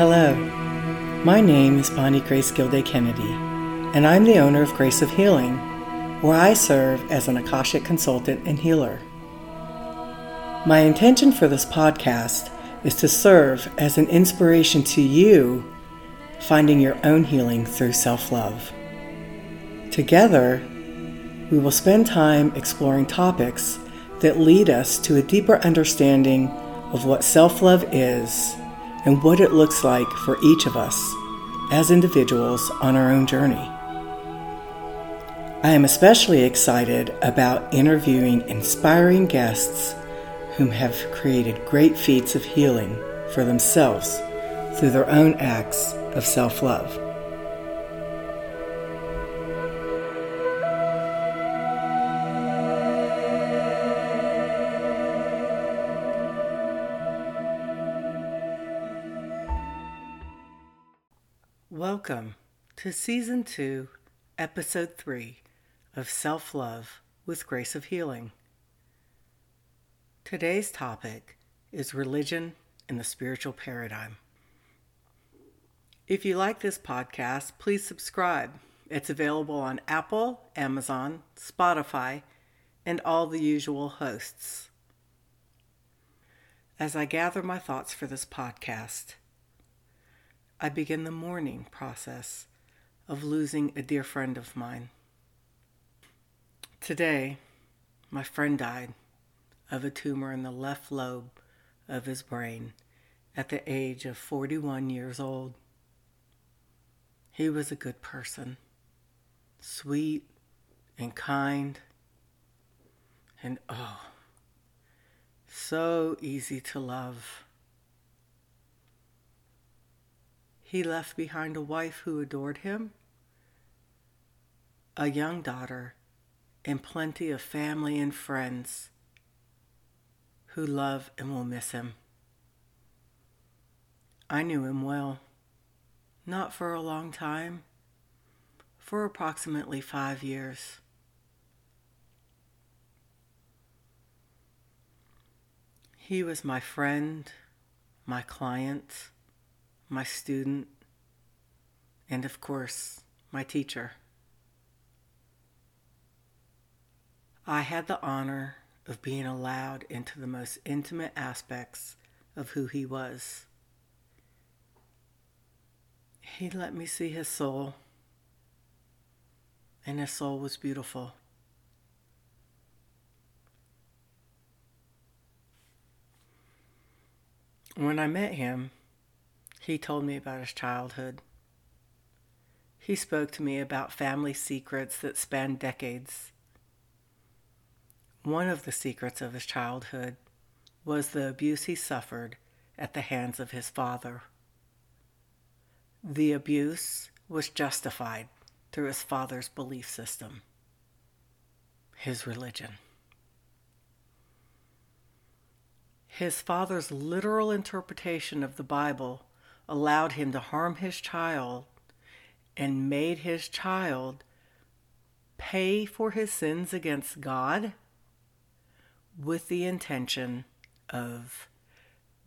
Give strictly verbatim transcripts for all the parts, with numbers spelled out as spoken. Hello, my name is Bonnie Grace Gilday-Kennedy, and I'm the owner of Grace of Healing, where I serve as an Akashic consultant and healer. My intention for this podcast is to serve as an inspiration to you, finding your own healing through self-love. Together, we will spend time exploring topics that lead us to a deeper understanding of what self-love is and what it looks like for each of us as individuals on our own journey. I am especially excited about interviewing inspiring guests whom have created great feats of healing for themselves through their own acts of self-love. Welcome to Season two, Episode three of Self-Love with Grace of Healing. Today's topic is religion and the spiritual paradigm. If you like this podcast, please subscribe. It's available on Apple, Amazon, Spotify, and all the usual hosts. As I gather my thoughts for this podcast, I begin the mourning process of losing a dear friend of mine. Today, my friend died of a tumor in the left lobe of his brain at the age of forty-one years old. He was a good person, sweet and kind, and oh, so easy to love. He left behind a wife who adored him, a young daughter, and plenty of family and friends who love and will miss him. I knew him well, not for a long time, for approximately five years. He was my friend, my client, my student, and of course, my teacher. I had the honor of being allowed into the most intimate aspects of who he was. He let me see his soul, and his soul was beautiful. When I met him, he told me about his childhood. He spoke to me about family secrets that spanned decades. One of the secrets of his childhood was the abuse he suffered at the hands of his father. The abuse was justified through his father's belief system, his religion. His father's literal interpretation of the Bible allowed him to harm his child and made his child pay for his sins against God with the intention of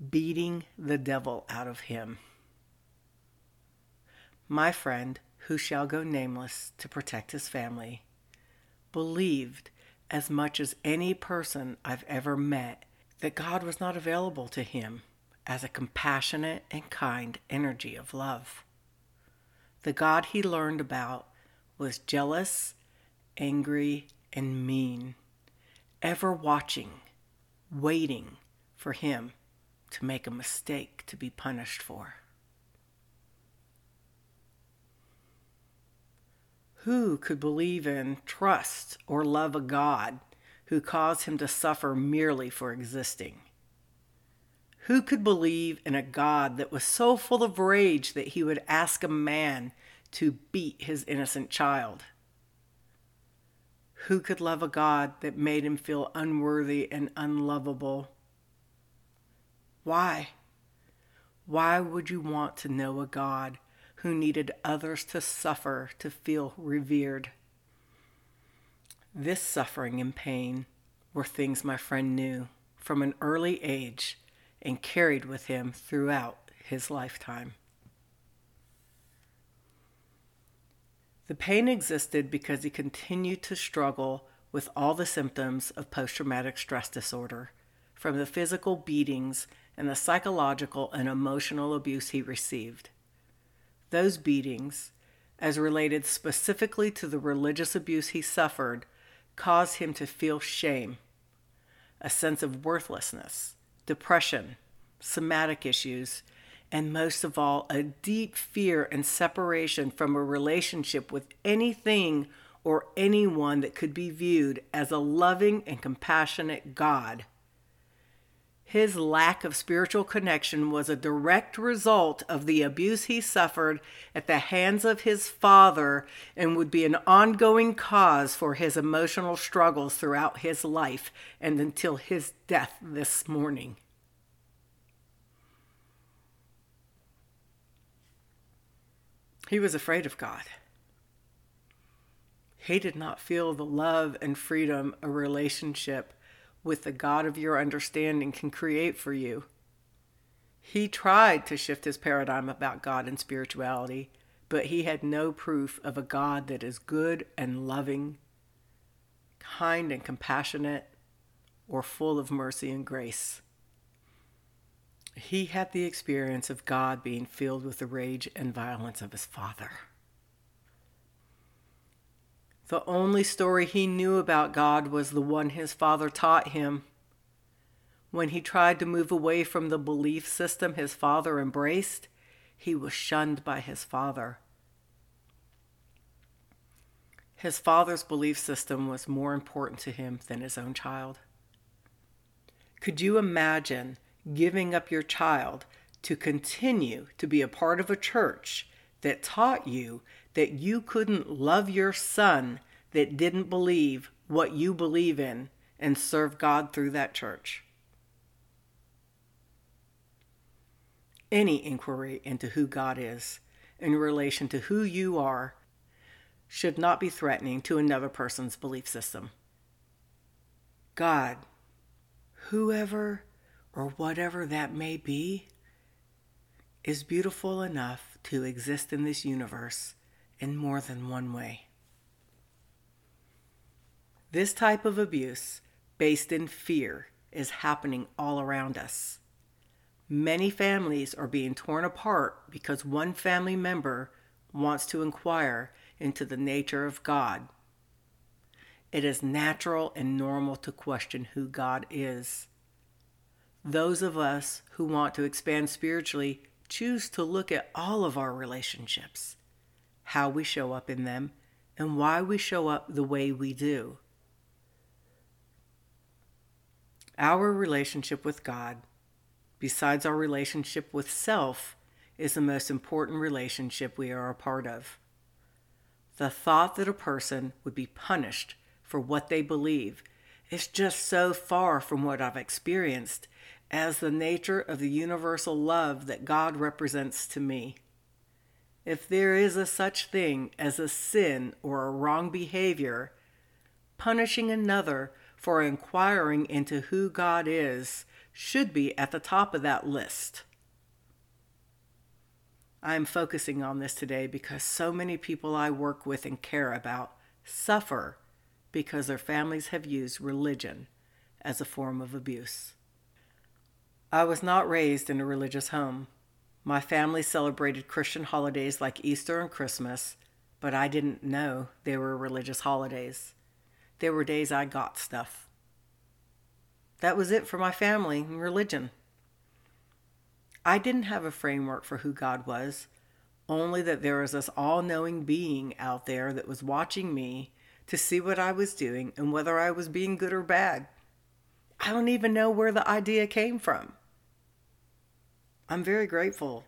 beating the devil out of him. My friend, who shall go nameless to protect his family, believed as much as any person I've ever met that God was not available to him as a compassionate and kind energy of love. The God he learned about was jealous, angry, and mean, ever watching, waiting for him to make a mistake to be punished for. Who could believe in, trust, or love a God who caused him to suffer merely for existing? Who could believe in a God that was so full of rage that he would ask a man to beat his innocent child? Who could love a God that made him feel unworthy and unlovable? Why? Why would you want to know a God who needed others to suffer to feel revered? This suffering and pain were things my friend knew from an early age and carried with him throughout his lifetime. The pain existed because he continued to struggle with all the symptoms of post-traumatic stress disorder, from the physical beatings and the psychological and emotional abuse he received. Those beatings, as related specifically to the religious abuse he suffered, caused him to feel shame, a sense of worthlessness, depression, somatic issues, and most of all, a deep fear and separation from a relationship with anything or anyone that could be viewed as a loving and compassionate God. His lack of spiritual connection was a direct result of the abuse he suffered at the hands of his father and would be an ongoing cause for his emotional struggles throughout his life and until his death this morning. He was afraid of God. He did not feel the love and freedom a relationship with the God of your understanding can create for you. He tried to shift his paradigm about God and spirituality, but he had no proof of a God that is good and loving, kind and compassionate, or full of mercy and grace. He had the experience of God being filled with the rage and violence of his father. The only story he knew about God was the one his father taught him. When he tried to move away from the belief system his father embraced, he was shunned by his father. His father's belief system was more important to him than his own child. Could you imagine giving up your child to continue to be a part of a church that taught you that you couldn't love your son that didn't believe what you believe in and serve God through that church? Any inquiry into who God is in relation to who you are should not be threatening to another person's belief system. God, whoever or whatever that may be, is beautiful enough to exist in this universe in more than one way. This type of abuse, based in fear, is happening all around us. Many families are being torn apart because one family member wants to inquire into the nature of God. It is natural and normal to question who God is. Those of us who want to expand spiritually choose to look at all of our relationships, how we show up in them, and why we show up the way we do. Our relationship with God, besides our relationship with self, is the most important relationship we are a part of. The thought that a person would be punished for what they believe is just so far from what I've experienced as the nature of the universal love that God represents to me. If there is a such thing as a sin or a wrong behavior, punishing another for inquiring into who God is should be at the top of that list. I am focusing on this today because so many people I work with and care about suffer because their families have used religion as a form of abuse. I was not raised in a religious home. My family celebrated Christian holidays like Easter and Christmas, but I didn't know they were religious holidays. There were days I got stuff. That was it for my family and religion. I didn't have a framework for who God was, only that there was this all-knowing being out there that was watching me to see what I was doing and whether I was being good or bad. I don't even know where the idea came from. I'm very grateful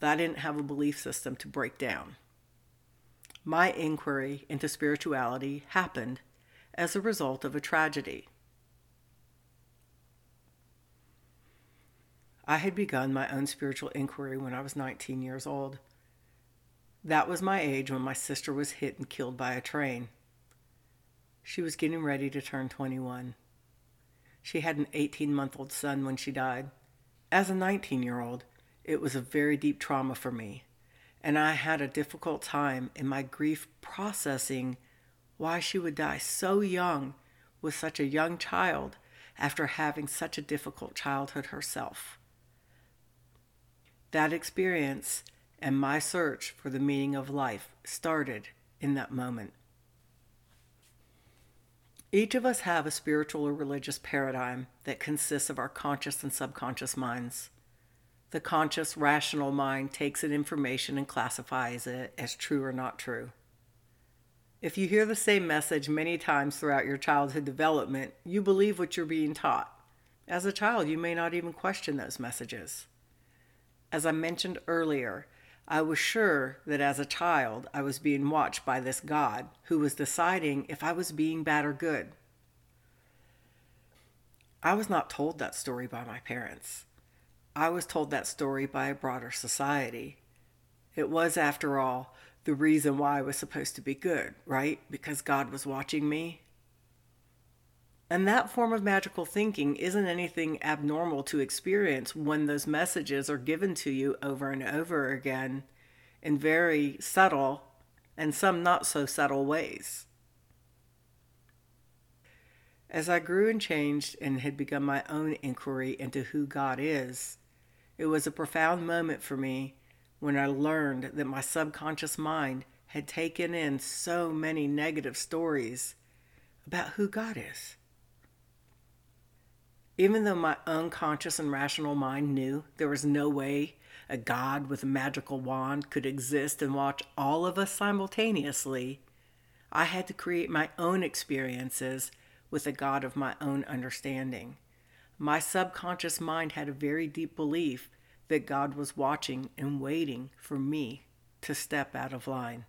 that I didn't have a belief system to break down. My inquiry into spirituality happened as a result of a tragedy. I had begun my own spiritual inquiry when I was nineteen years old. That was my age when my sister was hit and killed by a train. She was getting ready to turn twenty-one. She had an eighteen-month-old son when she died. As a nineteen-year-old, it was a very deep trauma for me, and I had a difficult time in my grief processing why she would die so young with such a young child after having such a difficult childhood herself. That experience and my search for the meaning of life started in that moment. Each of us have a spiritual or religious paradigm that consists of our conscious and subconscious minds. The conscious, rational mind takes in information and classifies it as true or not true. If you hear the same message many times throughout your childhood development, you believe what you're being taught. As a child, you may not even question those messages. As I mentioned earlier, I was sure that as a child, I was being watched by this God who was deciding if I was being bad or good. I was not told that story by my parents. I was told that story by a broader society. It was, after all, the reason why I was supposed to be good, right? Because God was watching me. And that form of magical thinking isn't anything abnormal to experience when those messages are given to you over and over again in very subtle and some not so subtle ways. As I grew and changed and had begun my own inquiry into who God is, it was a profound moment for me when I learned that my subconscious mind had taken in so many negative stories about who God is. Even though my unconscious and rational mind knew there was no way a God with a magical wand could exist and watch all of us simultaneously, I had to create my own experiences with a God of my own understanding. My subconscious mind had a very deep belief that God was watching and waiting for me to step out of line.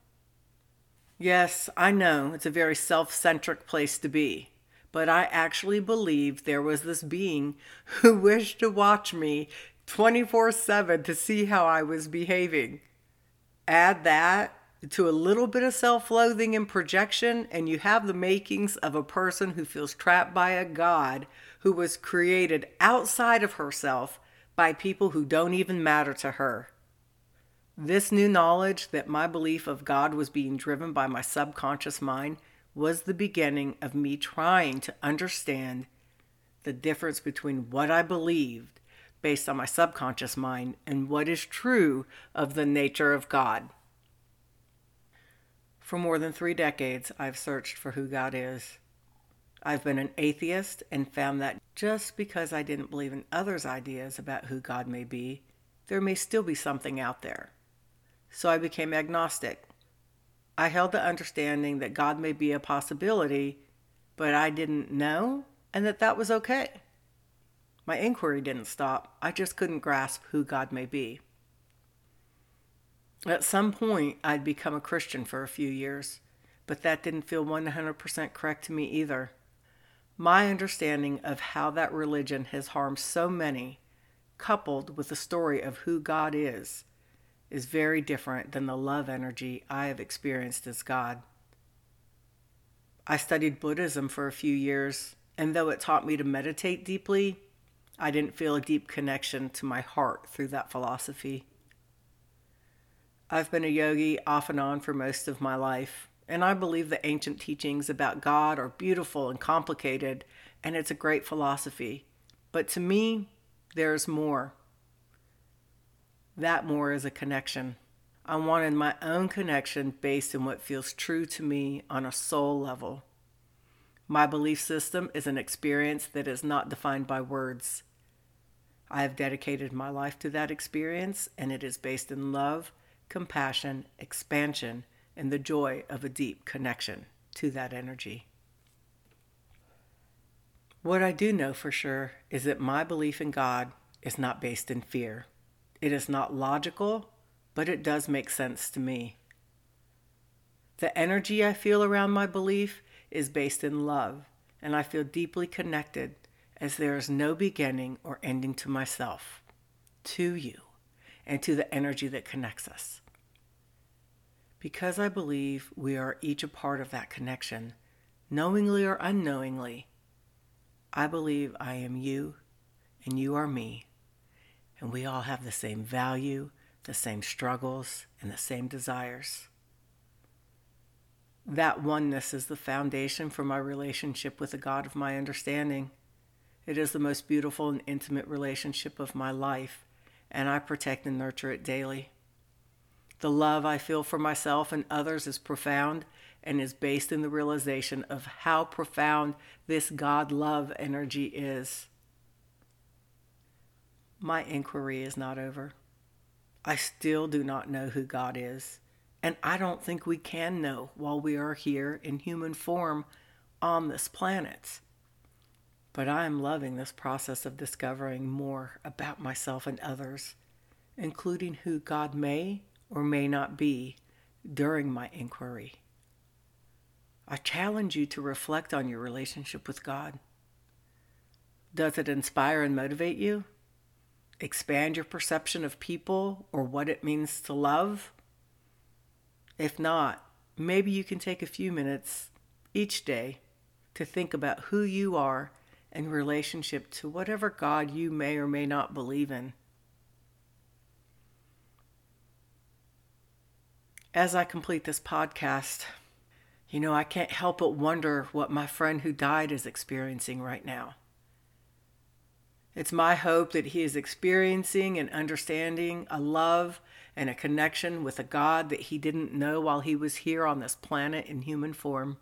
Yes, I know it's a very self-centric place to be. But I actually believed there was this being who wished to watch me twenty-four seven to see how I was behaving. Add that to a little bit of self-loathing and projection, and you have the makings of a person who feels trapped by a God who was created outside of herself by people who don't even matter to her. This new knowledge that my belief of God was being driven by my subconscious mind was the beginning of me trying to understand the difference between what I believed based on my subconscious mind and what is true of the nature of God. For more than three decades, I've searched for who God is. I've been an atheist and found that just because I didn't believe in others' ideas about who God may be, there may still be something out there. So I became agnostic. I held the understanding that God may be a possibility, but I didn't know, and that that was okay. My inquiry didn't stop. I just couldn't grasp who God may be. At some point, I'd become a Christian for a few years, but that didn't feel one hundred percent correct to me either. My understanding of how that religion has harmed so many, coupled with the story of who God is, is very different than the love energy I have experienced as God. I studied Buddhism for a few years, and though it taught me to meditate deeply, I didn't feel a deep connection to my heart through that philosophy. I've been a yogi off and on for most of my life, and I believe the ancient teachings about God are beautiful and complicated, and it's a great philosophy. But to me, there's more. That more is a connection. I wanted my own connection based on what feels true to me on a soul level. My belief system is an experience that is not defined by words. I have dedicated my life to that experience, and it is based in love, compassion, expansion, and the joy of a deep connection to that energy. What I do know for sure is that my belief in God is not based in fear. It is not logical, but it does make sense to me. The energy I feel around my belief is based in love, and I feel deeply connected as there is no beginning or ending to myself, to you, and to the energy that connects us. Because I believe we are each a part of that connection, knowingly or unknowingly, I believe I am you and you are me. And we all have the same value, the same struggles, and the same desires. That oneness is the foundation for my relationship with the God of my understanding. It is the most beautiful and intimate relationship of my life, and I protect and nurture it daily. The love I feel for myself and others is profound and is based in the realization of how profound this God love energy is. My inquiry is not over. I still do not know who God is, and I don't think we can know while we are here in human form on this planet. But I am loving this process of discovering more about myself and others, including who God may or may not be during my inquiry. I challenge you to reflect on your relationship with God. Does it inspire and motivate you? Expand your perception of people or what it means to love? If not, maybe you can take a few minutes each day to think about who you are in relationship to whatever God you may or may not believe in. As I complete this podcast, you know, I can't help but wonder what my friend who died is experiencing right now. It's my hope that he is experiencing and understanding a love and a connection with a God that he didn't know while he was here on this planet in human form.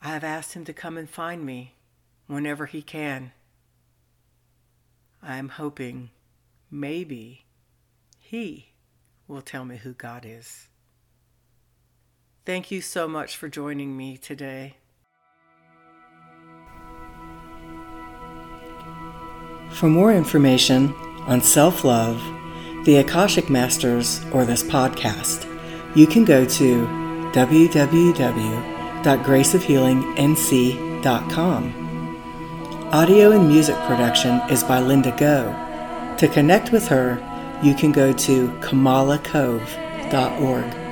I have asked him to come and find me whenever he can. I am hoping maybe he will tell me who God is. Thank you so much for joining me today. For more information on self-love, the Akashic Masters, or this podcast, you can go to w w w dot grace of healing n c dot com. Audio and music production is by Linda Goh. To connect with her, you can go to kamala cove dot org.